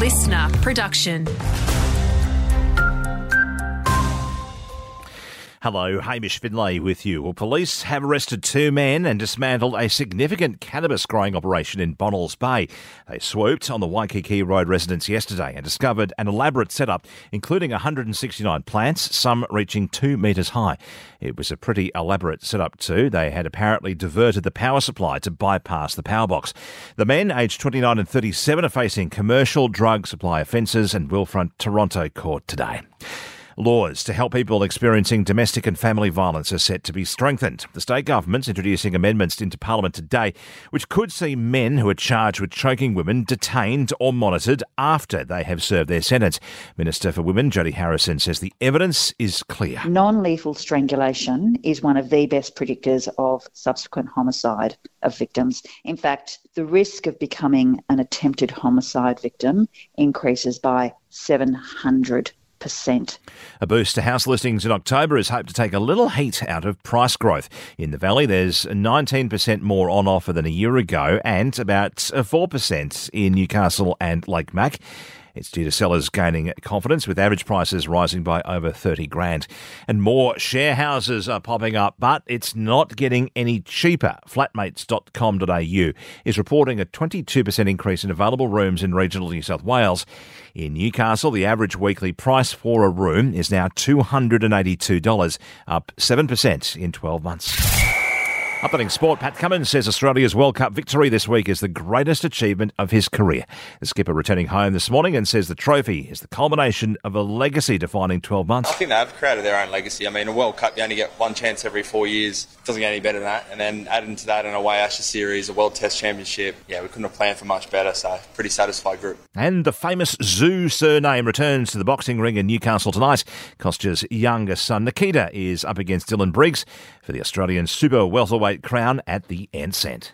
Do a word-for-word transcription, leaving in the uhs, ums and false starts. listener production. Hello, Hamish Finlay with you. Well, police have arrested two men and dismantled a significant cannabis growing operation in Bonnells Bay. They swooped on the Waikiki Road residents yesterday and discovered an elaborate setup, including one hundred sixty-nine plants, some reaching two metres high. It was a pretty elaborate setup too. They had apparently diverted the power supply to bypass the power box. The men, aged twenty-nine and thirty-seven, are facing commercial drug supply offences and will front Toronto court today. Laws to help people experiencing domestic and family violence are set to be strengthened. The state government's introducing amendments into Parliament today, which could see men who are charged with choking women detained or monitored after they have served their sentence. Minister for Women, Jodie Harrison, says the evidence is clear. Non-lethal strangulation is one of the best predictors of subsequent homicide of victims. In fact, the risk of becoming an attempted homicide victim increases by seven hundred percent. A boost to house listings in October is hoped to take a little heat out of price growth. In the Valley, there's nineteen percent more on offer than a year ago and about four percent in Newcastle and Lake Mac. It's due to sellers gaining confidence, with average prices rising by over thirty grand. And more share houses are popping up, but it's not getting any cheaper. Flatmates dot com dot a u is reporting a twenty-two percent increase in available rooms in regional New South Wales. In Newcastle, the average weekly price for a room is now two hundred eighty-two dollars, up seven percent in twelve months. Updating sport, Pat Cummins says Australia's World Cup victory this week is the greatest achievement of his career. The skipper returning home this morning and says the trophy is the culmination of a legacy-defining twelve months. I think they've created their own legacy. I mean, a World Cup, you only get one chance every four years. It doesn't get any better than that. And then adding to that an away Ashes series, a World Test Championship. Yeah, we couldn't have planned for much better, so pretty satisfied group. And the famous Zou surname returns to the boxing ring in Newcastle tonight. Costa's younger son, Nikita, is up against Dylan Briggs for the Australian super welterweight crown at the N cent.